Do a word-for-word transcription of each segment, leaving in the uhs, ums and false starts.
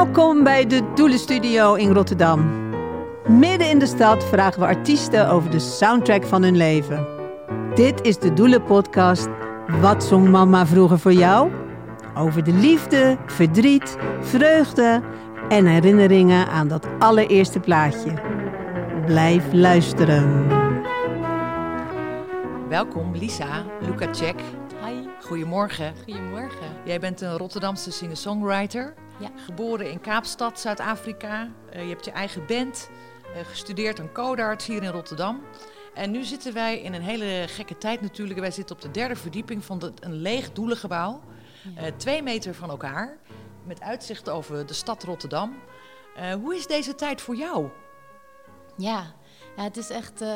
Welkom bij de Doelenstudio in Rotterdam. Midden in de stad vragen we artiesten over de soundtrack van hun leven. Dit is de Doelenpodcast Wat zong mama vroeger voor jou? Over de liefde, verdriet, vreugde en herinneringen aan dat allereerste plaatje. Blijf luisteren. Welkom Lisa Lukaszczyk. Hi. Goedemorgen. Goedemorgen. Jij bent een Rotterdamse singer-songwriter. Ja. Geboren in Kaapstad, Zuid-Afrika. Uh, je hebt je eigen band. Uh, gestudeerd aan Codarts hier in Rotterdam. En nu zitten wij in een hele gekke tijd natuurlijk. Wij zitten op de derde verdieping van de, een leeg doelengebouw. Ja. Uh, twee meter van elkaar. Met uitzicht over de stad Rotterdam. Uh, hoe is deze tijd voor jou? Ja, ja het is echt uh,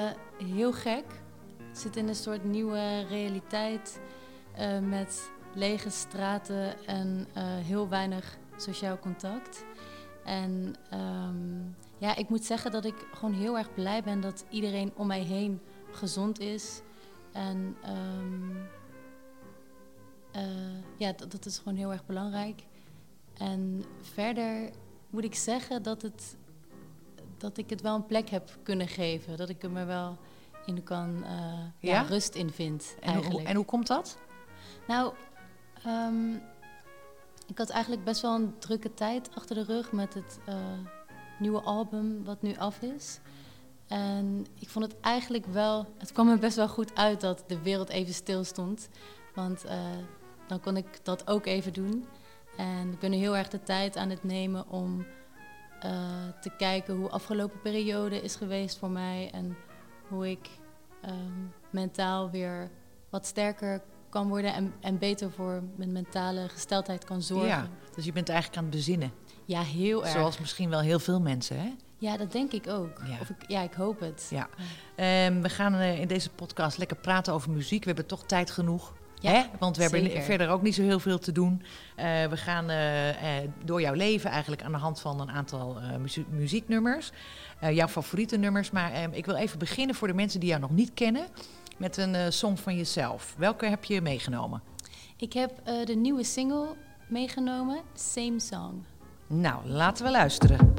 heel gek. Het zit in een soort nieuwe realiteit. Uh, met lege straten en uh, heel weinig sociaal contact. En um, ja, ik moet zeggen dat ik gewoon heel erg blij ben dat iedereen om mij heen gezond is. En um, uh, ja, dat, dat is gewoon heel erg belangrijk. En verder moet ik zeggen dat, het, dat ik het wel een plek heb kunnen geven. Dat ik er me wel in kan uh, ja? Ja, rust in vind eigenlijk. En hoe, en hoe komt dat? Nou, um, ik had eigenlijk best wel een drukke tijd achter de rug met het uh, nieuwe album wat nu af is. En ik vond het eigenlijk wel, het kwam me best wel goed uit dat de wereld even stil stond. Want uh, dan kon ik dat ook even doen. En ik ben nu heel erg de tijd aan het nemen om uh, te kijken hoe afgelopen periode is geweest voor mij. En hoe ik um, mentaal weer wat sterker kan worden en, en beter voor mijn mentale gesteldheid kan zorgen. Ja, dus je bent eigenlijk aan het bezinnen. Ja, heel erg. Zoals misschien wel heel veel mensen, hè? Ja, dat denk ik ook. Ja, of ik, ja ik hoop het. Ja. Um, we gaan uh, in deze podcast lekker praten over muziek. We hebben toch tijd genoeg. Ja, hè? Want we zeker. hebben verder ook niet zo heel veel te doen. Uh, we gaan uh, uh, door jouw leven eigenlijk aan de hand van een aantal uh, muziek, muzieknummers. Uh, jouw favoriete nummers. Maar uh, ik wil even beginnen voor de mensen die jou nog niet kennen. Met een uh, song van jezelf. Welke heb je meegenomen? Ik heb uh, de nieuwe single meegenomen. Same Song. Nou, laten we luisteren.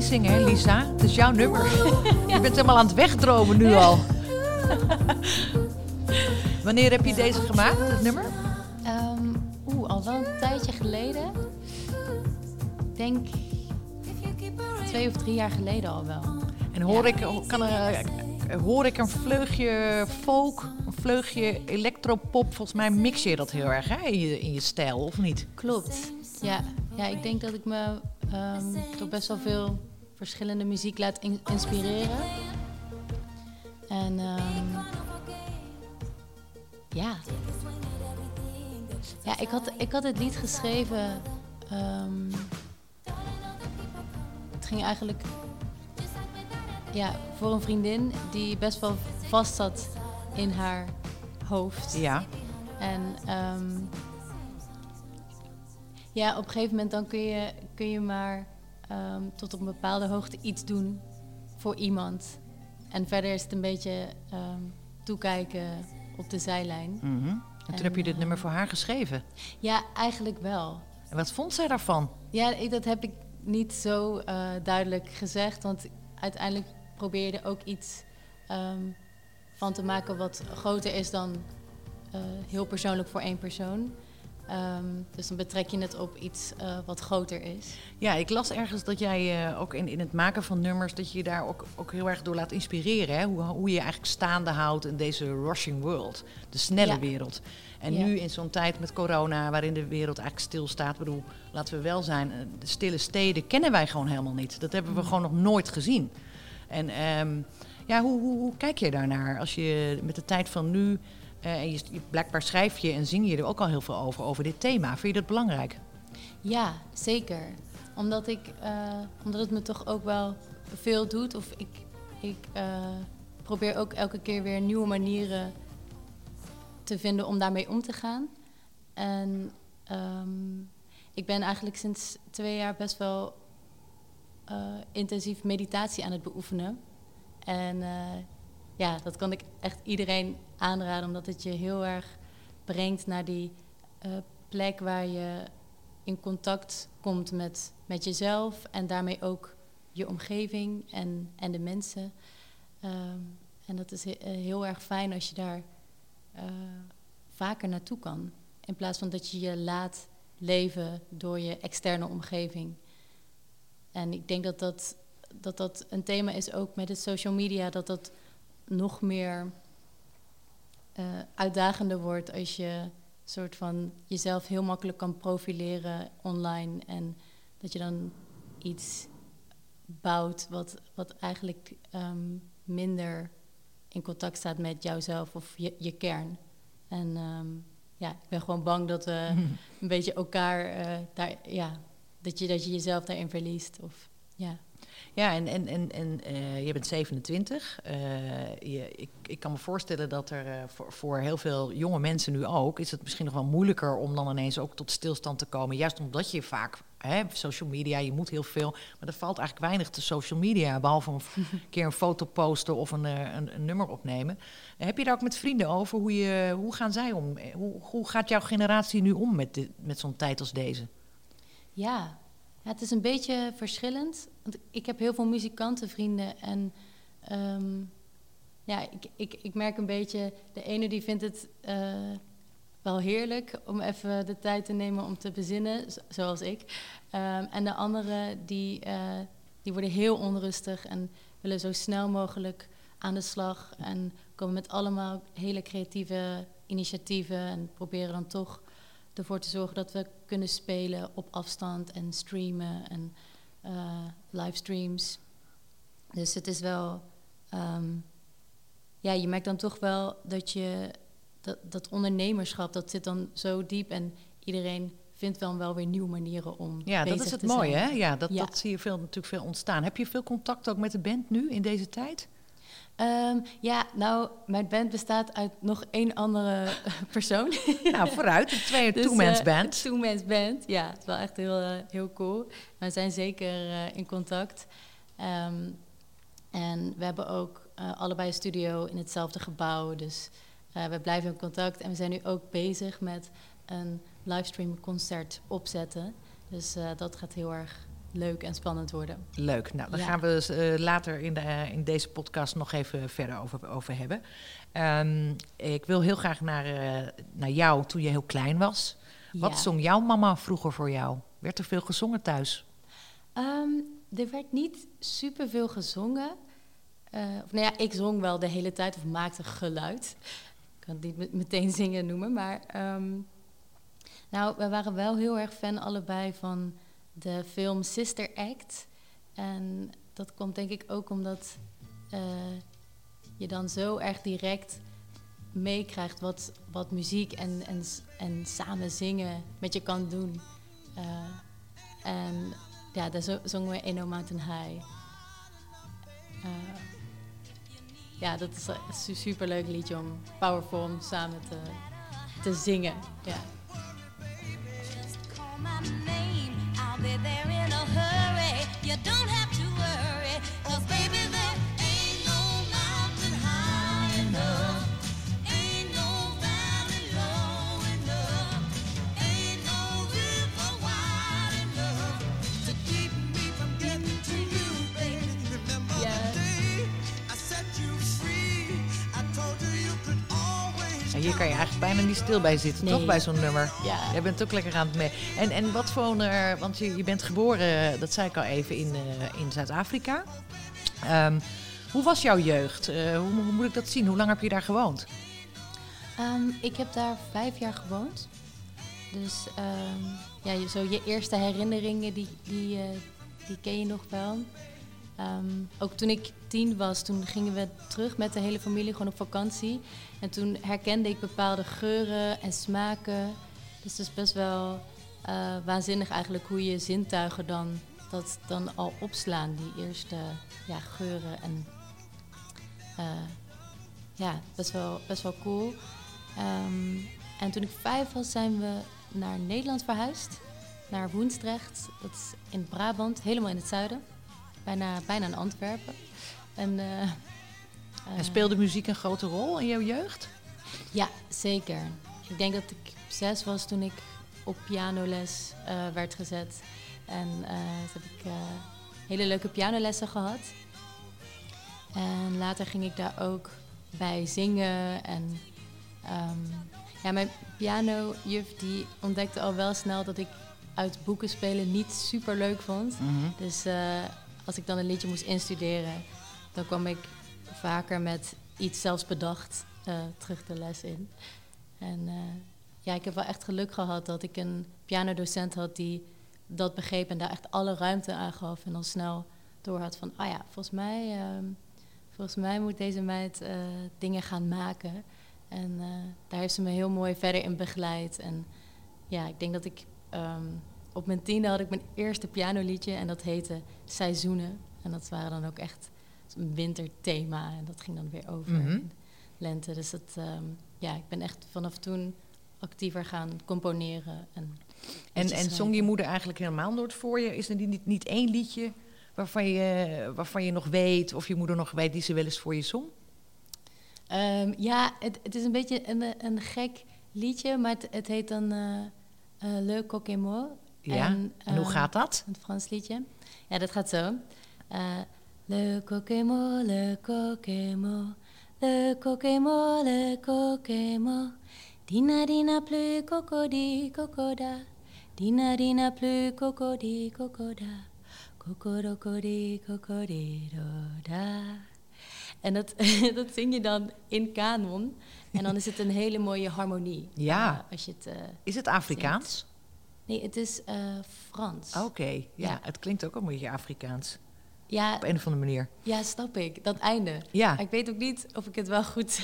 Zingen, hè, Lisa? Het is jouw nummer. Je bent helemaal aan het wegdromen nu al. Wanneer heb je deze gemaakt, het nummer? Um, Oeh, al wel een tijdje geleden. Ik denk twee of drie jaar geleden al wel. En hoor, ja. ik, kan er, hoor ik een vleugje folk, een vleugje electropop? Volgens mij mix je dat heel erg, hè? In, je, in je stijl, of niet? Klopt. Ja, ja ik denk dat ik me um, toch best wel veel verschillende muziek laat in- inspireren. En um, ja. Ja, ik had, ik had het lied geschreven. Um, het ging eigenlijk ja, voor een vriendin die best wel vast zat in haar hoofd. Ja. En um, ja, op een gegeven moment dan kun je, kun je maar um, tot op een bepaalde hoogte iets doen voor iemand. En verder is het een beetje um, toekijken op de zijlijn. Mm-hmm. En, en toen heb je dit uh, nummer voor haar geschreven? Ja, eigenlijk wel. En wat vond zij daarvan? Ja, ik, dat heb ik niet zo uh, duidelijk gezegd. Want uiteindelijk probeer je er ook iets um, van te maken wat groter is dan uh, heel persoonlijk voor één persoon. Um, dus dan betrek je het op iets uh, wat groter is. Ja, ik las ergens dat jij uh, ook in, in het maken van nummers... dat je je daar ook, ook heel erg door laat inspireren. Hè? Hoe, hoe je je eigenlijk staande houdt in deze rushing world. De snelle ja. wereld. En ja. nu in zo'n tijd met corona, waarin de wereld eigenlijk stilstaat. Ik bedoel, laten we wel zijn, de stille steden kennen wij gewoon helemaal niet. Dat hebben we mm. gewoon nog nooit gezien. En um, ja, hoe, hoe, hoe kijk je daarnaar als je met de tijd van nu... Uh, en je, je, blijkbaar schrijf je en zing je er ook al heel veel over, over dit thema. Vind je dat belangrijk? Ja, zeker. Omdat, ik, uh, omdat het me toch ook wel veel doet. Of ik, ik uh, probeer ook elke keer weer nieuwe manieren te vinden om daarmee om te gaan. En um, ik ben eigenlijk sinds twee jaar best wel uh, intensief meditatie aan het beoefenen. En... Uh, Ja, dat kan ik echt iedereen aanraden, omdat het je heel erg brengt naar die uh, plek waar je in contact komt met, met jezelf en daarmee ook je omgeving en, en de mensen. Um, en dat is he- heel erg fijn als je daar uh, vaker naartoe kan, in plaats van dat je je laat leven door je externe omgeving. En ik denk dat dat, dat, dat een thema is ook met het social media, dat dat... nog meer uh, uitdagender wordt als je soort van jezelf heel makkelijk kan profileren online en dat je dan iets bouwt wat, wat eigenlijk um, minder in contact staat met jouzelf of je, je kern. En um, ja, ik ben gewoon bang dat we mm. een beetje elkaar uh, daar, ja, dat je dat je jezelf daarin verliest of ja. Yeah. Ja, en, en, en, en uh, je bent zevenentwintig. Uh, je, ik, ik kan me voorstellen dat er uh, voor, voor heel veel jonge mensen nu ook... is het misschien nog wel moeilijker om dan ineens ook tot stilstand te komen. Juist omdat je vaak, hè, social media, je moet heel veel... maar er valt eigenlijk weinig te social media... behalve een keer een foto posten of een, een, een nummer opnemen. Uh, heb je daar ook met vrienden over? Hoe, je, hoe gaan zij om? Hoe, hoe gaat jouw generatie nu om met, dit, met zo'n tijd als deze? Ja... Ja, het is een beetje verschillend. Want ik heb heel veel muzikantenvrienden. En um, ja, ik, ik, ik merk een beetje... de ene die vindt het uh, wel heerlijk... om even de tijd te nemen om te bezinnen. Z- zoals ik. Um, en de andere die, uh, die worden heel onrustig... en willen zo snel mogelijk aan de slag. En komen met allemaal hele creatieve initiatieven... en proberen dan toch... ervoor te zorgen dat we kunnen spelen op afstand en streamen en uh, livestreams. Dus het is wel... Um, ja, je merkt dan toch wel dat je... Dat, dat ondernemerschap, dat zit dan zo diep en iedereen vindt dan wel weer nieuwe manieren om bezig te zijn. Ja, dat is het mooie, hè? Ja, dat, ja. dat zie je veel, natuurlijk veel ontstaan. Heb je veel contact ook met de band nu in deze tijd? Um, ja, nou, mijn band bestaat uit nog één andere persoon. Nou, vooruit, een twee dus, two-mans band. Uh, two-mans band, ja. Het is wel echt heel, uh, heel cool. We zijn zeker uh, in contact. Um, en we hebben ook uh, allebei een studio in hetzelfde gebouw. Dus uh, we blijven in contact. En we zijn nu ook bezig met een livestream concert opzetten. Dus uh, dat gaat heel erg... leuk en spannend worden. Leuk. Nou, daar ja. gaan we uh, later in, de, uh, in deze podcast nog even verder over, over hebben. Um, ik wil heel graag naar, uh, naar jou toen je heel klein was. Ja. Wat zong jouw mama vroeger voor jou? Werd er veel gezongen thuis? Um, er werd niet superveel gezongen. Uh, of, nou ja, ik zong wel de hele tijd of maakte geluid. Ik kan het niet meteen zingen noemen, maar... Um, nou, we waren wel heel erg fan allebei van... de film Sister Act. En dat komt denk ik ook omdat uh, je dan zo erg direct meekrijgt wat, wat muziek en, en, en samen zingen met je kan doen. Uh, en ja, daar z- zongen we Ain't No Mountain High. Uh, ja, dat is een superleuk liedje om powerful om samen te, te zingen. Ja. They're there in a hurry, you don't have to worry, 'cause baby there ain't no mountain high enough, ain't no valley low enough, ain't no river wide enough, to keep me from getting to you, baby. Remember yeah. the day I set you free, I told you you could always Ja, hier kan je eigenlijk bijna niet stil bij zitten, nee. Toch, bij zo'n nummer? Ja. Jij bent ook lekker aan het mee. En, en wat voor, uh, want je, je bent geboren, dat zei ik al even, in, uh, in Zuid-Afrika. Um, hoe was jouw jeugd? Uh, hoe, hoe moet ik dat zien? Hoe lang heb je daar gewoond? Um, ik heb daar vijf jaar gewoond. Dus um, ja, zo je eerste herinneringen, die, die, uh, die ken je nog wel. Um, ook toen ik tien was, toen gingen we terug met de hele familie gewoon op vakantie. En toen herkende ik bepaalde geuren en smaken. Dus het is best wel uh, waanzinnig eigenlijk hoe je zintuigen dan, dat dan al opslaan. Die eerste ja, geuren en uh, ja, best wel, best wel cool. Um, en toen ik vijf was, zijn we naar Nederland verhuisd. Naar Woensdrecht, dat is in Brabant, helemaal in het zuiden. Bijna, bijna in Antwerpen. En, uh, uh, en speelde muziek een grote rol in jouw jeugd? Ja, zeker. Ik denk dat ik zes was toen ik op pianoles uh, werd gezet. En uh, toen heb ik uh, hele leuke pianolessen gehad. En later ging ik daar ook bij zingen. En um, ja, mijn pianojuf die ontdekte al wel snel dat ik uit boeken spelen niet super leuk vond. Mm-hmm. Dus... Uh, Als ik dan een liedje moest instuderen, dan kwam ik vaker met iets zelfs bedacht uh, terug de les in. En uh, ja, ik heb wel echt geluk gehad dat ik een pianodocent had die dat begreep en daar echt alle ruimte aan gaf. En dan snel door had van, ah ja, volgens mij, uh, volgens mij moet deze meid uh, dingen gaan maken. En uh, daar heeft ze me heel mooi verder in begeleid. En ja, ik denk dat ik... Um, Op mijn tiende had ik mijn eerste pianoliedje en dat heette Seizoenen. En dat waren dan ook echt een winterthema en dat ging dan weer over mm-hmm. in lente. Dus dat, um, ja, ik ben echt vanaf toen actiever gaan componeren. En, en, en zong je moeder eigenlijk helemaal nooit voor je? Is er niet, niet één liedje waarvan je, waarvan je nog weet of je moeder nog weet die ze wel eens voor je zong? Um, ja, het, het is een beetje een, een gek liedje, maar het, het heet dan uh, uh, Le Coq et Moi. Ja, en, en hoe uh, gaat dat? Het Frans liedje. Ja, dat gaat zo. Uh, le coq et moi, le coq et moi, le coq et moi, le coq et moi. Dina dina plus coco di cocoda, dina dina plus coco di cocoda, cocoroco di cocoridoda. En dat, dat zing je dan in kanon. En dan is het een hele mooie harmonie. Ja. Uh, als je het, uh, is het Afrikaans? Zingt. Nee, het is uh, Frans. Oké, okay, ja, ja. Het klinkt ook een beetje Afrikaans. Ja, op een of andere manier. Ja, snap ik. Dat einde. Ja. Maar ik weet ook niet of ik het wel goed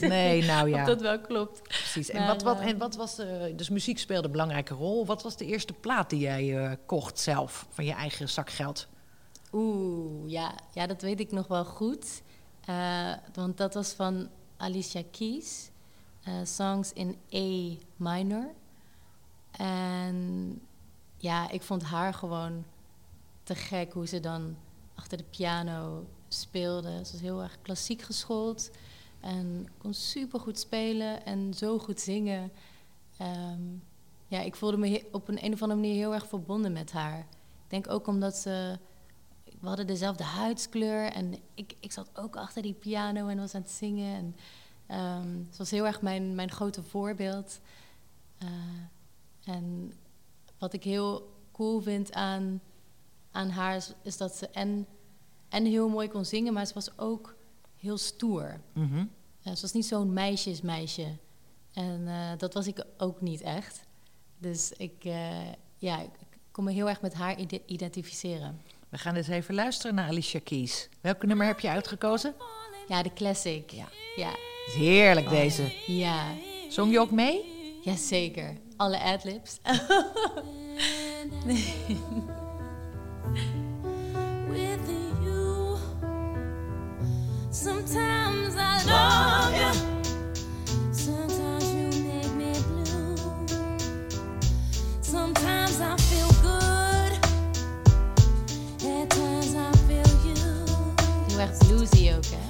nee, nou ja. Of dat wel klopt. Precies. Maar, en, wat, wat, en wat was... De, dus muziek speelde een belangrijke rol. Wat was de eerste plaat die jij uh, kocht zelf? Van je eigen zak geld? Oeh, ja. Ja, dat weet ik nog wel goed. Uh, want dat was van Alicia Keys. Uh, Songs in A minor. En ja, ik vond haar gewoon te gek hoe ze dan achter de piano speelde. Ze was heel erg klassiek geschoold en kon supergoed spelen en zo goed zingen. Um, ja, ik voelde me he- op een, een of andere manier heel erg verbonden met haar. Ik denk ook omdat ze... We hadden dezelfde huidskleur en ik, ik zat ook achter die piano en was aan het zingen. En, um, ze was heel erg mijn, mijn grote voorbeeld. Uh, En wat ik heel cool vind aan, aan haar is, is dat ze en, en heel mooi kon zingen, maar ze was ook heel stoer. Mm-hmm. Uh, ze was niet zo'n meisjesmeisje. En uh, dat was ik ook niet echt. Dus ik, uh, ja, ik kon me heel erg met haar ide- identificeren. We gaan eens even luisteren naar Alicia Keys. Welke nummer heb je uitgekozen? Ja, de classic. Ja. Ja. Is heerlijk deze. Oh. Ja. Zong je ook mee? Jazeker. Alle ad-libs. Nee. With you, sometimes I love you, sometimes you make me blue, sometimes I feel good, at times I feel you. Heel erg bluesy ook, hè?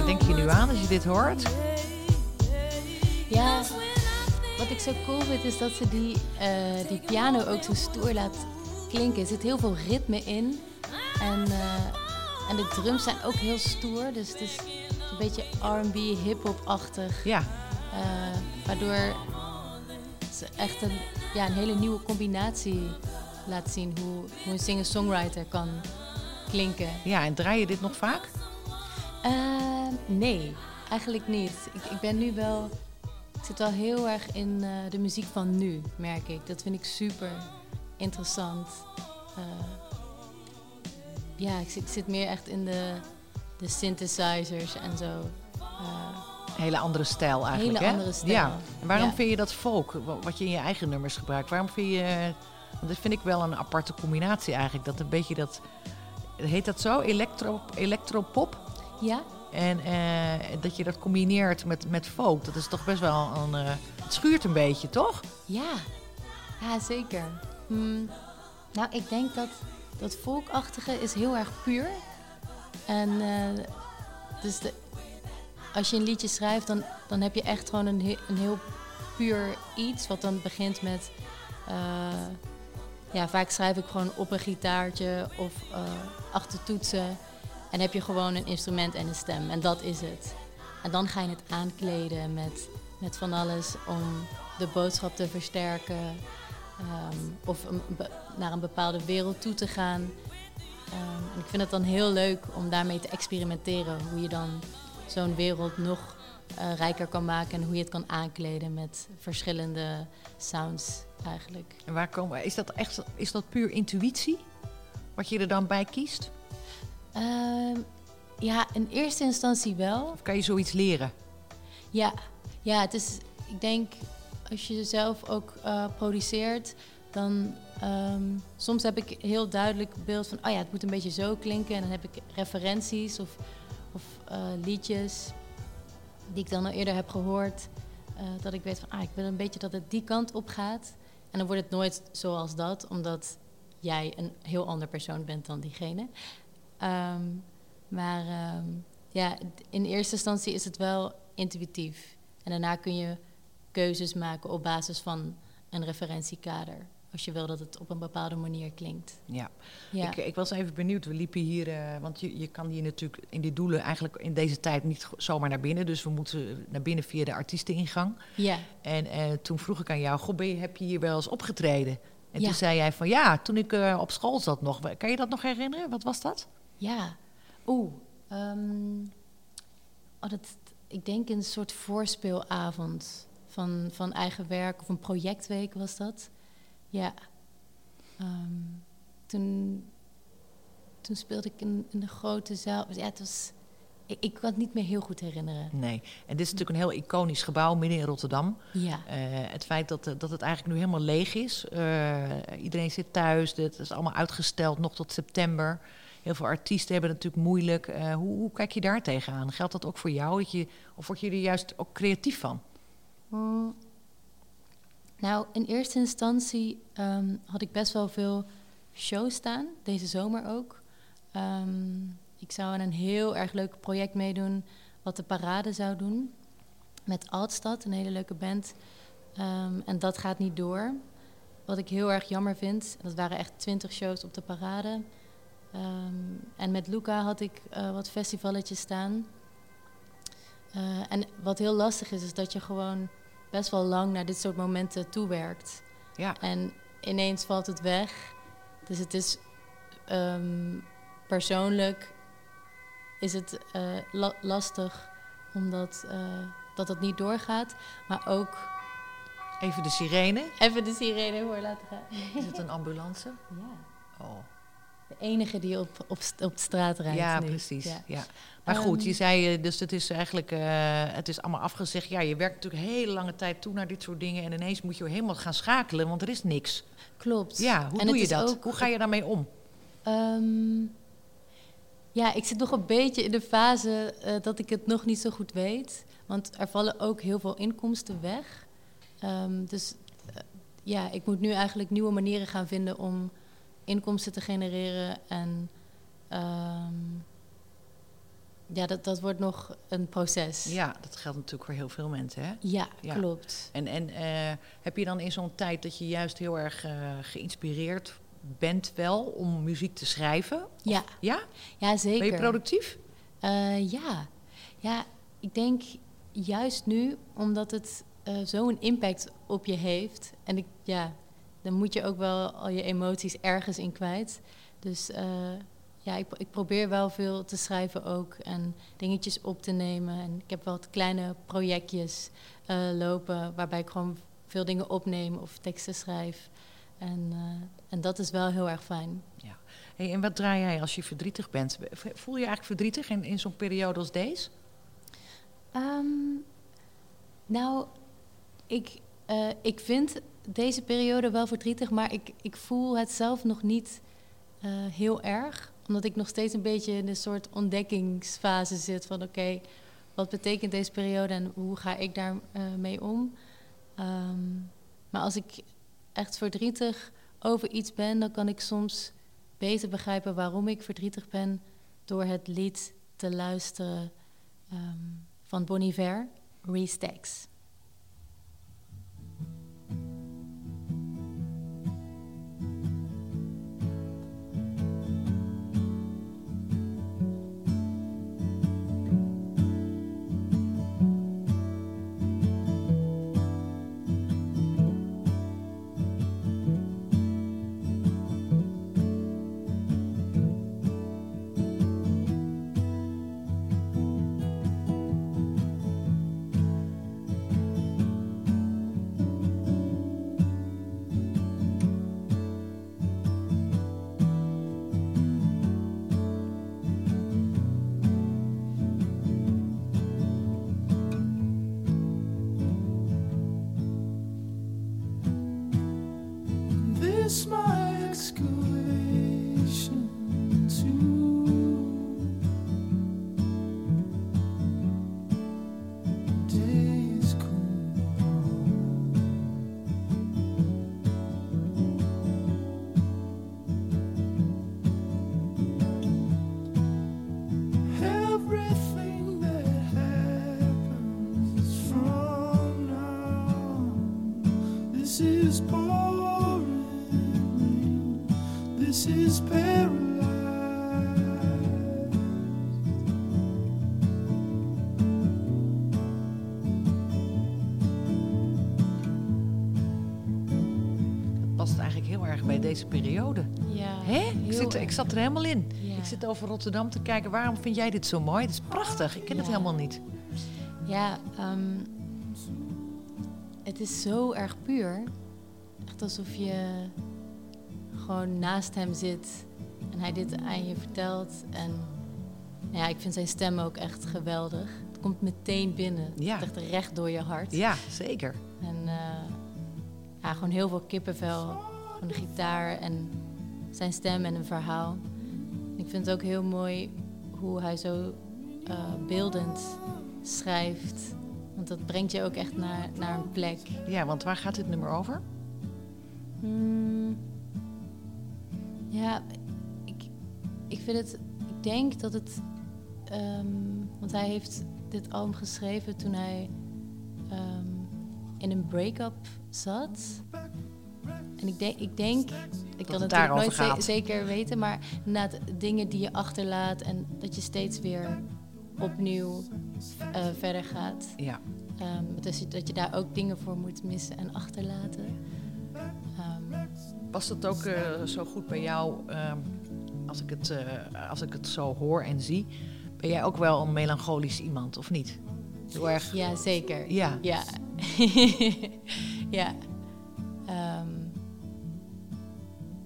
waar denk je nu aan als je dit hoort? Ja, wat ik zo cool vind is dat ze die, uh, die piano ook zo stoer laat klinken. Er zit heel veel ritme in. En, uh, en de drums zijn ook heel stoer. Dus het is een beetje R en B, hip-hop-achtig. Ja. Uh, waardoor ze echt een, ja, een hele nieuwe combinatie laat zien. Hoe, hoe een singer-songwriter kan klinken. Ja, en draai je dit nog vaak? Uh, nee, eigenlijk niet. Ik, ik ben nu wel... Ik zit wel heel erg in uh, de muziek van nu, merk ik. Dat vind ik super interessant. Uh, ja, ik, ik zit meer echt in de, de synthesizers en zo. Uh, hele andere stijl eigenlijk, hele hè? Andere stijl. Ja. En waarom ja. vind je dat folk, wat je in je eigen nummers gebruikt? Waarom vind je... Want dat vind ik wel een aparte combinatie eigenlijk. Dat een beetje dat... Heet dat zo? Electro, electropop? Ja. En eh, dat je dat combineert met, met folk, dat is toch best wel een... Uh, het schuurt een beetje, toch? Ja, ja zeker. Mm. Nou, ik denk dat dat folkachtige is heel erg puur. En uh, dus de, als je een liedje schrijft, dan, dan heb je echt gewoon een, een heel puur iets... wat dan begint met... Uh, ja, vaak schrijf ik gewoon op een gitaartje of uh, achter toetsen... En heb je gewoon een instrument en een stem. En dat is het. En dan ga je het aankleden met, met van alles om de boodschap te versterken. Um, of een, be, naar een bepaalde wereld toe te gaan. Um, en ik vind het dan heel leuk om daarmee te experimenteren. Hoe je dan zo'n wereld nog uh, rijker kan maken. En hoe je het kan aankleden met verschillende sounds eigenlijk. En waar komen we? Is dat echt, is dat puur intuïtie? Wat je er dan bij kiest? Uh, ja, in eerste instantie wel. Of kan je zoiets leren? Ja, ja het is, ik denk als je zelf ook uh, produceert, dan um, soms heb ik heel duidelijk beeld van, oh ja, het moet een beetje zo klinken. En dan heb ik referenties of, of uh, liedjes die ik dan al eerder heb gehoord. Uh, dat ik weet van, ah, ik wil een beetje dat het die kant op gaat. En dan wordt het nooit zoals dat, omdat jij een heel ander persoon bent dan diegene. Um, maar um, ja, in eerste instantie is het wel intuïtief. En daarna kun je keuzes maken op basis van een referentiekader. Als je wil dat het op een bepaalde manier klinkt. Ja, ja. Ik, ik was even benieuwd. We liepen hier, uh, want je, je kan hier natuurlijk in die doelen eigenlijk in deze tijd niet zomaar naar binnen. Dus we moeten naar binnen via de artiesteningang. Ja. En uh, toen vroeg ik aan jou, goh, ben je, heb je hier wel eens opgetreden? En ja. toen zei jij van, ja, toen ik uh, op school zat nog. Kan je dat nog herinneren? Wat was dat? Ja, oeh, um, oh, dat, ik denk een soort voorspeelavond van, van eigen werk of een projectweek was dat. Ja, um, toen, toen speelde ik in, in de grote zaal. Ja, het was, ik, ik kan het niet meer heel goed herinneren. Nee, en dit is natuurlijk een heel iconisch gebouw midden in Rotterdam. Ja. Uh, het feit dat, dat het eigenlijk nu helemaal leeg is. Uh, iedereen zit thuis, het is allemaal uitgesteld nog tot september... Heel veel artiesten hebben het natuurlijk moeilijk. Uh, hoe, hoe kijk je daar tegenaan? Geldt dat ook voor jou? Dat je, of word je er juist ook creatief van? Mm. Nou, in eerste instantie um, had ik best wel veel shows staan. Deze zomer ook. Um, ik zou aan een heel erg leuk project meedoen... wat de Parade zou doen. Met Altstad, een hele leuke band. Um, en dat gaat niet door. Wat ik heel erg jammer vind. Dat waren echt twintig shows op de Parade... Um, en met Luca had ik uh, wat festivalletjes staan. Uh, en wat heel lastig is, is dat je gewoon best wel lang naar dit soort momenten toewerkt. Ja. En ineens valt het weg. Dus het is um, persoonlijk is het uh, la- lastig omdat uh, dat het niet doorgaat. Maar ook... Even de sirene. Even de sirene hoor laten gaan. Is het een ambulance? Ja. Oh. De enige die op, op, op straat rijdt. Ja, nu. Precies. Ja. Ja. Maar um, goed, je zei dus het is eigenlijk, uh, het is allemaal afgezegd. Ja, je werkt natuurlijk hele lange tijd toe naar dit soort dingen. En ineens moet je helemaal gaan schakelen, want er is niks. Klopt. Ja, hoe en doe je dat? Ook, hoe ga je daarmee om? Um, ja, ik zit nog een beetje in de fase uh, dat ik het nog niet zo goed weet. Want er vallen ook heel veel inkomsten weg. Um, dus uh, ja, ik moet nu eigenlijk nieuwe manieren gaan vinden om... inkomsten te genereren en um, Ja, dat, dat wordt nog een proces. Ja, dat geldt natuurlijk voor heel veel mensen, hè? Ja, ja. Klopt. En, en uh, heb je dan in zo'n tijd dat je juist heel erg uh, geïnspireerd bent wel om muziek te schrijven? Ja. Of, ja? Ja, zeker. Ben je productief? Uh, ja. Ja, ik denk juist nu, omdat het uh, zo'n impact op je heeft. En ik, ja, dan moet je ook wel al je emoties ergens in kwijt. Dus... Uh, Ja, ik, ik probeer wel veel te schrijven ook en dingetjes op te nemen. En ik heb wel wat kleine projectjes uh, lopen waarbij ik gewoon veel dingen opneem of teksten schrijf. En, uh, en dat is wel heel erg fijn. Ja. Hey, en wat draai jij als je verdrietig bent? Voel je je eigenlijk verdrietig in, in zo'n periode als deze? Um, nou, ik, uh, ik vind deze periode wel verdrietig, maar ik, ik voel het zelf nog niet uh, heel erg. Omdat ik nog steeds een beetje in een soort ontdekkingsfase zit van oké, okay, wat betekent deze periode en hoe ga ik daar uh, mee om? Um, maar als ik echt verdrietig over iets ben, dan kan ik soms beter begrijpen waarom ik verdrietig ben door het lied te luisteren um, van Bon Iver, Re Stacks. Deze periode. Ja, hè? Ik, zit, ik zat er helemaal in. Ja. Ik zit over Rotterdam te kijken. Waarom vind jij dit zo mooi? Het is prachtig. Ik ken ja. het helemaal niet. Ja, um, het is zo erg puur. Echt alsof je gewoon naast hem zit en hij dit aan je vertelt. En nou ja, ik vind zijn stem ook echt geweldig. Het komt meteen binnen. Ja. Het echt recht door je hart. Ja, zeker. En uh, ja, gewoon heel veel kippenvel. Een gitaar en zijn stem en een verhaal. Ik vind het ook heel mooi hoe hij zo uh, beeldend schrijft. Want dat brengt je ook echt naar, naar een plek. Ja, want waar gaat dit nummer over? Hmm, ja, ik, ik vind het... Ik denk dat het... Um, want hij heeft dit album geschreven toen hij um, in een break-up zat. En ik denk, ik, denk, ik kan het natuurlijk nooit ze- zeker weten, maar inderdaad dingen die je achterlaat en dat je steeds weer opnieuw uh, verder gaat. Ja. Um, dus dat je daar ook dingen voor moet missen en achterlaten. Um, Past het ook uh, zo goed bij jou, uh, als, ik het, uh, als ik het zo hoor en zie, ben jij ook wel een melancholisch iemand, of niet? Heel erg... Ja, zeker. Ja. Ja. Ja. Um,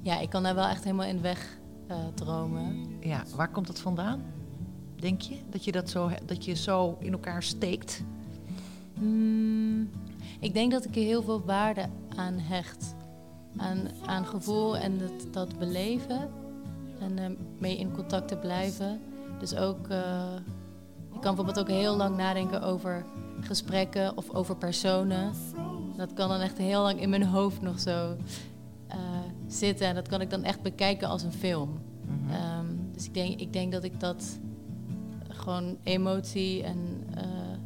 ja, ik kan daar wel echt helemaal in weg uh, dromen. Ja, waar komt dat vandaan? Denk je? Dat je dat zo, dat je zo in elkaar steekt? Mm, ik denk dat ik er heel veel waarde aan hecht. Aan, aan gevoel en dat, dat beleven. En uh, mee in contact te blijven. Dus ook... Uh, ik kan bijvoorbeeld ook heel lang nadenken over gesprekken of over personen. Dat kan dan echt heel lang in mijn hoofd nog zo uh, zitten. En dat kan ik dan echt bekijken als een film. Mm-hmm. Um, dus ik denk, ik denk dat ik dat gewoon emotie en uh,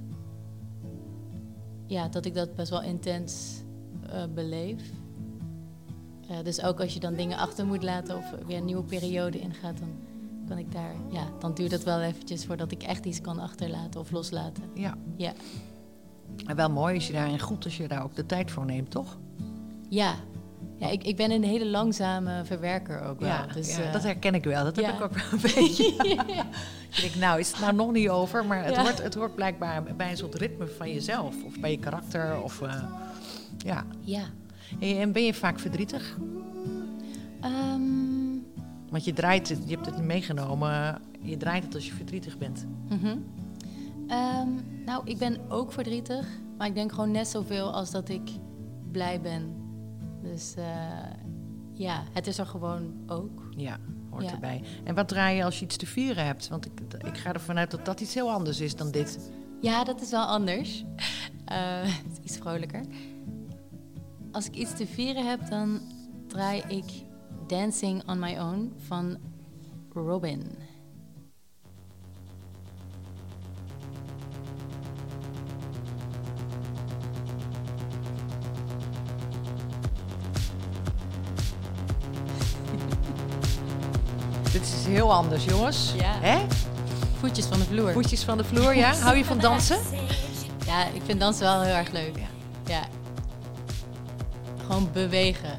ja, dat ik dat best wel intens uh, beleef. Uh, dus ook als je dan dingen achter moet laten of weer een nieuwe periode ingaat, dan kan ik daar, ja, dan duurt het wel eventjes voordat ik echt iets kan achterlaten of loslaten. Ja. Ja. En wel mooi is je daarin goed als je daar ook de tijd voor neemt, toch? Ja. Ja, ik, ik ben een hele langzame verwerker ook wel. Ja, dus, ja, uh, dat herken ik wel. Dat heb ja. ik ook wel een beetje. Ja. Ik denk, nou is het nou nog niet over, maar het, ja. hoort, het hoort blijkbaar bij een soort ritme van jezelf. Of bij je karakter. Of, uh, ja. Ja. En ben je vaak verdrietig? Um... Want je draait het, je hebt het meegenomen. Je draait het als je verdrietig bent. Mm-hmm. um, nou, ik ben ook verdrietig. Maar ik denk gewoon net zoveel als dat ik blij ben. Dus uh, ja, het is er gewoon ook. Ja, hoort ja. erbij. En wat draai je als je iets te vieren hebt? Want ik, ik ga ervan uit dat dat iets heel anders is dan dit. Ja, dat is wel anders. Uh, het is iets vrolijker. Als ik iets te vieren heb, dan draai ik Dancing On My Own van Robin. Dit is heel anders, jongens. Ja. Hè? Voetjes van de vloer. Voetjes van de vloer, ja. Hou je van dansen? Ja, ik vind dansen wel heel erg leuk. Ja. Ja. Gewoon bewegen.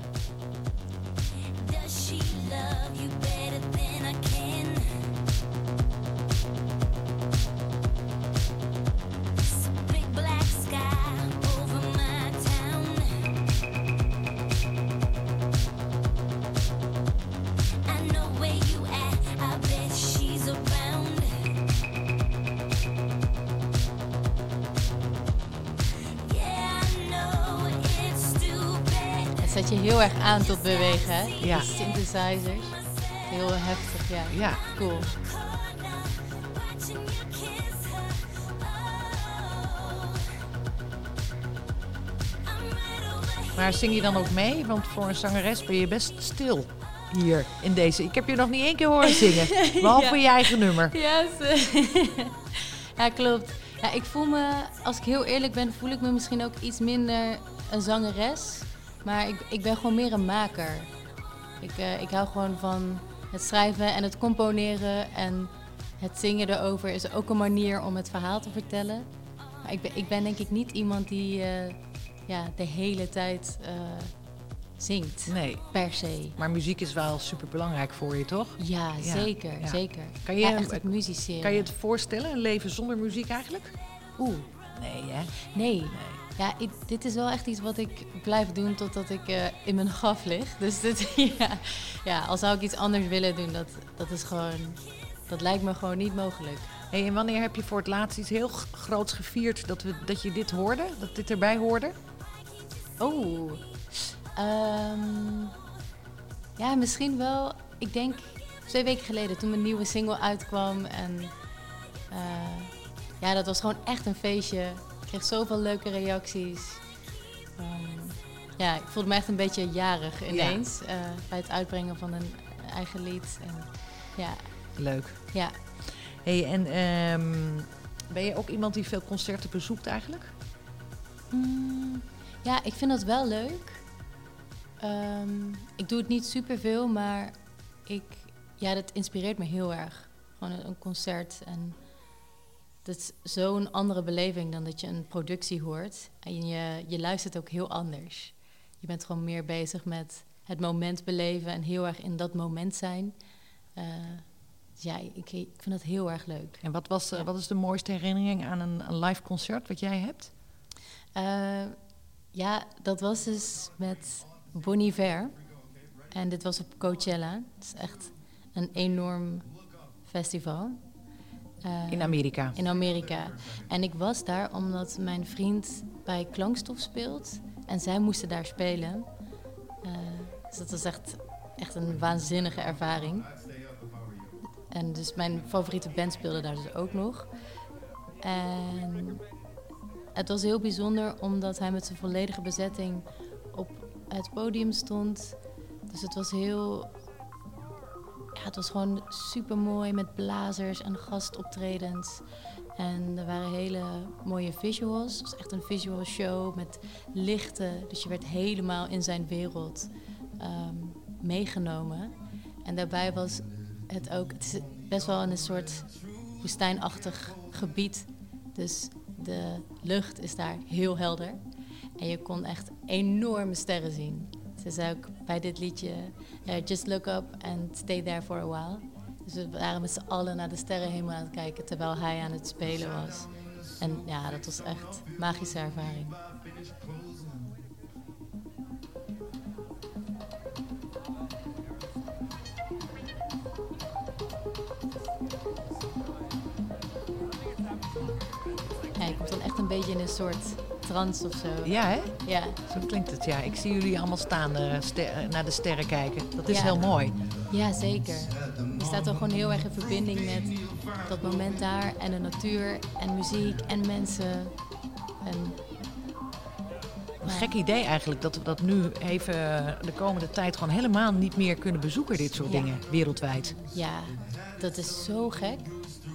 Dat je heel erg aan tot bewegen, hè? Ja. Synthesizers. Heel heftig, ja. Ja. Cool. Maar zing je dan ook mee? Want voor een zangeres ben je best stil hier in deze. Ik heb je nog niet één keer horen zingen, behalve ja. je eigen nummer. Yes. Ja, klopt. Ja, ik voel me, als ik heel eerlijk ben, voel ik me misschien ook iets minder een zangeres. Maar ik, ik ben gewoon meer een maker. Ik, uh, ik hou gewoon van het schrijven en het componeren. En het zingen erover is ook een manier om het verhaal te vertellen. Maar ik ben, ik ben denk ik niet iemand die uh, ja, de hele tijd uh, zingt. Nee. Per se. Maar muziek is wel superbelangrijk voor je, toch? Ja, ja. zeker. Ja. zeker. Kan je, ja, echt het musiceren. Kan je het voorstellen, een leven zonder muziek eigenlijk? Oeh. Nee, hè? Nee. nee. Ja, ik, dit is wel echt iets wat ik blijf doen totdat ik uh, in mijn graf lig. Dus dit, ja, ja, al zou ik iets anders willen doen, dat, dat is gewoon, dat lijkt me gewoon niet mogelijk. Hey, en wanneer heb je voor het laatst iets heel g- groots gevierd dat, we, dat je dit hoorde? Dat dit erbij hoorde? Oh, um, ja, misschien wel. Ik denk twee weken geleden toen mijn nieuwe single uitkwam. En uh, ja, dat was gewoon echt een feestje. Ik kreeg zoveel leuke reacties. Um, ja, ik voelde me echt een beetje jarig ineens. Ja. Uh, bij het uitbrengen van een eigen lied. En, ja. Leuk. Ja. Hey, en um, ben je ook iemand die veel concerten bezoekt eigenlijk? Mm, ja, ik vind dat wel leuk. Um, ik doe het niet superveel, maar ik, ja, dat inspireert me heel erg. Gewoon een concert en... Dat is zo'n andere beleving dan dat je een productie hoort. En je, je luistert ook heel anders. Je bent gewoon meer bezig met het moment beleven en heel erg in dat moment zijn. Uh, ja, ik, ik vind dat heel erg leuk. En wat, was, ja. wat is de mooiste herinnering aan een, een live concert wat jij hebt? Uh, ja, dat was dus met Bon Iver. En dit was op Coachella. Het is echt een enorm festival. Uh, in Amerika. In Amerika. En ik was daar omdat mijn vriend bij Klankstof speelt. En zij moesten daar spelen. Uh, dus dat was echt, echt een waanzinnige ervaring. En dus mijn favoriete band speelde daar dus ook nog. En het was heel bijzonder omdat hij met zijn volledige bezetting op het podium stond. Dus het was heel... ja, het was gewoon super mooi met blazers en gastoptredens. En er waren hele mooie visuals. Het was echt een visual show met lichten. Dus je werd helemaal in zijn wereld um, meegenomen. En daarbij was het ook... Het is best wel in een soort woestijnachtig gebied. Dus de lucht is daar heel helder. En je kon echt enorme sterren zien. Ze zei ook bij dit liedje... Uh, just look up and stay there for a while. Dus we waren met z'n allen naar de sterrenhemel aan het kijken... terwijl hij aan het spelen was. En ja, dat was echt een magische ervaring. Ja, je komt dan echt een beetje in een soort trance of zo. Ja, hè? Ja. Zo klinkt het, ja. Ik zie jullie allemaal staan uh, ster- naar de sterren kijken. Dat is ja. heel mooi. Ja, zeker. Je staat dan gewoon heel erg in verbinding met dat moment daar en de natuur en muziek en mensen. En, ja. Een gek idee eigenlijk dat we dat nu even de komende tijd gewoon helemaal niet meer kunnen bezoeken, dit soort ja. dingen, wereldwijd. Ja, dat is zo gek.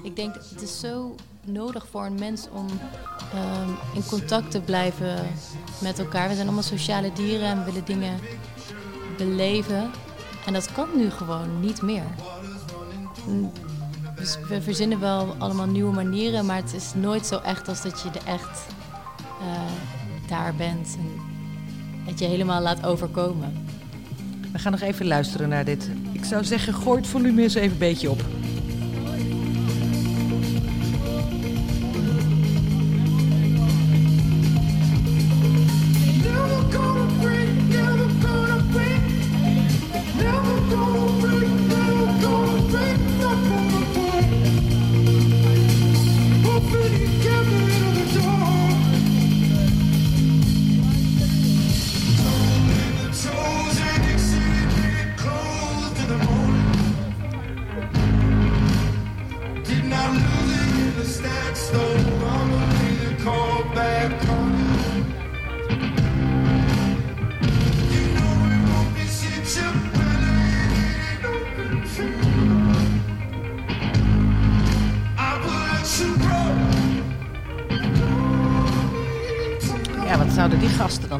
Ik denk, het is zo nodig voor een mens om um, in contact te blijven met elkaar. We zijn allemaal sociale dieren en we willen dingen beleven. En dat kan nu gewoon niet meer. Dus we verzinnen wel allemaal nieuwe manieren, maar het is nooit zo echt als dat je er echt uh, daar bent. En dat je helemaal laat overkomen. We gaan nog even luisteren naar dit. Ik zou zeggen, gooi het volume eens even een beetje op.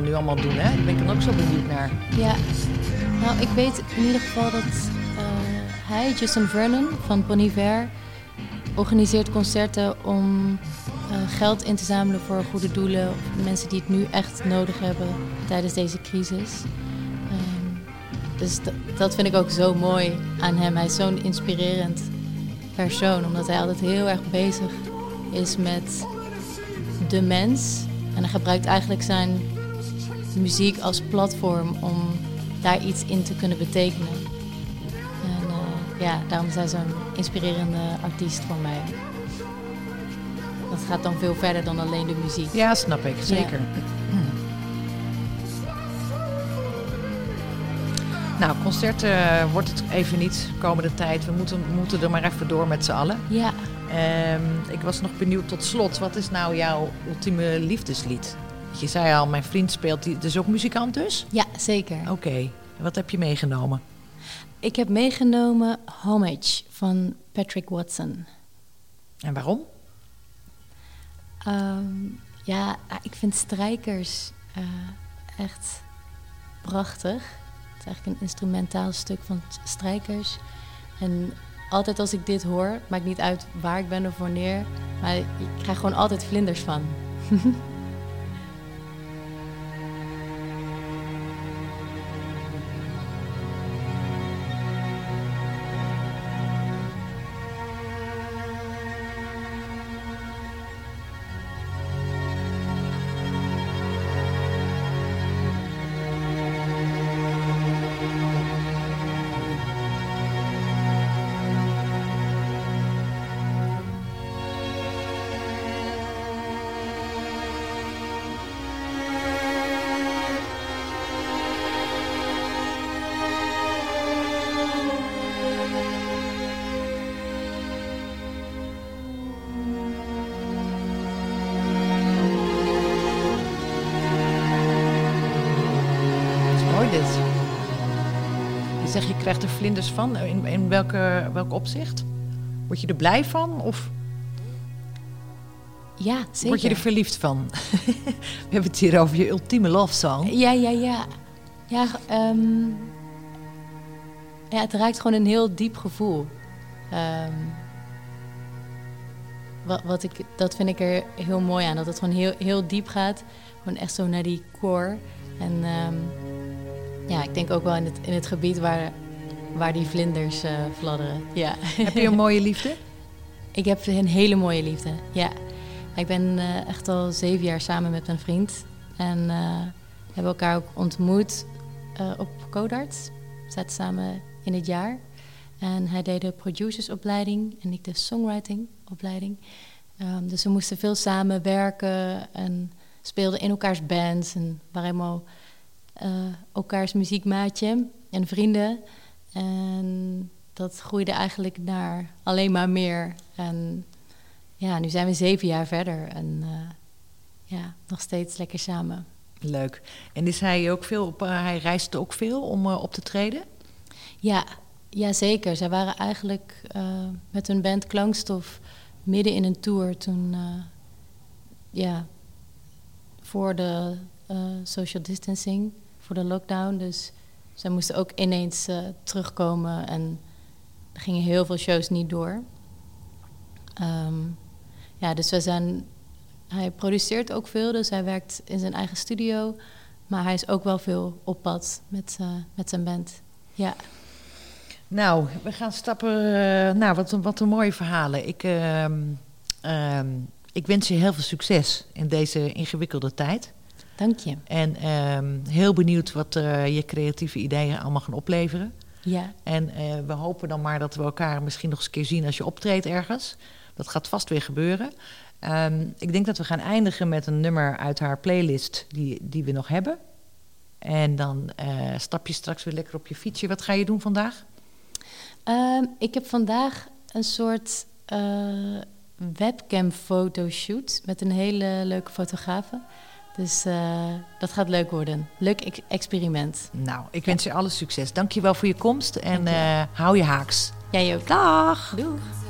Nu allemaal doen, hè? Ik ben er ook zo benieuwd naar. Ja, nou, ik weet in ieder geval dat uh, hij, Justin Vernon van Bon Iver, organiseert concerten om uh, geld in te zamelen voor goede doelen, of mensen die het nu echt nodig hebben tijdens deze crisis. Um, dus d- dat vind ik ook zo mooi aan hem. Hij is zo'n inspirerend persoon, omdat hij altijd heel erg bezig is met de mens. En hij gebruikt eigenlijk zijn muziek als platform om daar iets in te kunnen betekenen. En uh, ja, daarom is hij zo'n inspirerende artiest voor mij. Dat gaat dan veel verder dan alleen de muziek. Ja, snap ik, zeker. Ja. Hm. Nou, concerten uh, wordt het even niet de komende tijd. We moeten, moeten er maar even door met z'n allen. Ja. Um, ik was nog benieuwd tot slot, wat is nou jouw ultieme liefdeslied? Je zei al, mijn vriend speelt, dus ook muzikant dus? Ja, zeker. Oké, okay. Wat heb je meegenomen? Ik heb meegenomen Homage van Patrick Watson. En waarom? Um, ja, ik vind strijkers uh, echt prachtig. Het is eigenlijk een instrumentaal stuk van strijkers. En altijd als ik dit hoor, het maakt niet uit waar ik ben of wanneer, maar ik krijg gewoon altijd vlinders van. zegt, je krijgt er vlinders van. In, in welke, welk opzicht? Word je er blij van? Of ja, zeker. Word je er verliefd van? We hebben het hier over je ultieme love song. Ja, ja, ja. Ja, um... ja het raakt gewoon een heel diep gevoel. Um... Wat, wat ik, dat vind ik er heel mooi aan. Dat het gewoon heel, heel diep gaat. Gewoon echt zo naar die core. En um, ja, ik denk ook wel in het, in het gebied waar, waar die vlinders uh, fladderen. Ja. Heb je een mooie liefde? Ik heb een hele mooie liefde, ja. Ik ben uh, echt al zeven jaar samen met mijn vriend. En uh, hebben elkaar ook ontmoet uh, op Codarts. We zaten samen in het jaar. En hij deed de producersopleiding en ik de songwritingopleiding. Um, dus we moesten veel samen werken en speelden in elkaars bands. En waren helemaal uh, elkaars muziekmaatje en vrienden. En dat groeide eigenlijk naar alleen maar meer. En ja, nu zijn we zeven jaar verder en uh, ja, nog steeds lekker samen. Leuk. En is hij ook veel op, uh, hij reisde ook veel om uh, op te treden? Ja. Jazeker, zij waren eigenlijk uh, met hun band Klankstof midden in een tour toen, uh, ja, voor de uh, social distancing, voor de lockdown. Dus zij moesten ook ineens uh, terugkomen en er gingen heel veel shows niet door. Um, ja, dus wij zijn, hij produceert ook veel, dus hij werkt in zijn eigen studio, maar hij is ook wel veel op pad met, uh, met zijn band, ja. Nou, we gaan stappen. Uh, nou, wat, wat een mooie verhalen. Ik, uh, uh, ik wens je heel veel succes in deze ingewikkelde tijd. Dank je. En uh, heel benieuwd wat uh, je creatieve ideeën allemaal gaan opleveren. Ja. En uh, we hopen dan maar dat we elkaar misschien nog eens een keer zien als je optreedt ergens. Dat gaat vast weer gebeuren. Uh, ik denk dat we gaan eindigen met een nummer uit haar playlist die, die we nog hebben. En dan uh, stap je straks weer lekker op je fietsje. Wat ga je doen vandaag? Um, ik heb vandaag een soort uh, webcam fotoshoot met een hele leuke fotografe. Dus uh, dat gaat leuk worden. Leuk ex- experiment. Nou, ik wens ja. je alle succes. Dank je wel voor je komst en uh, hou je haaks. Jij ook. Dag. Doeg.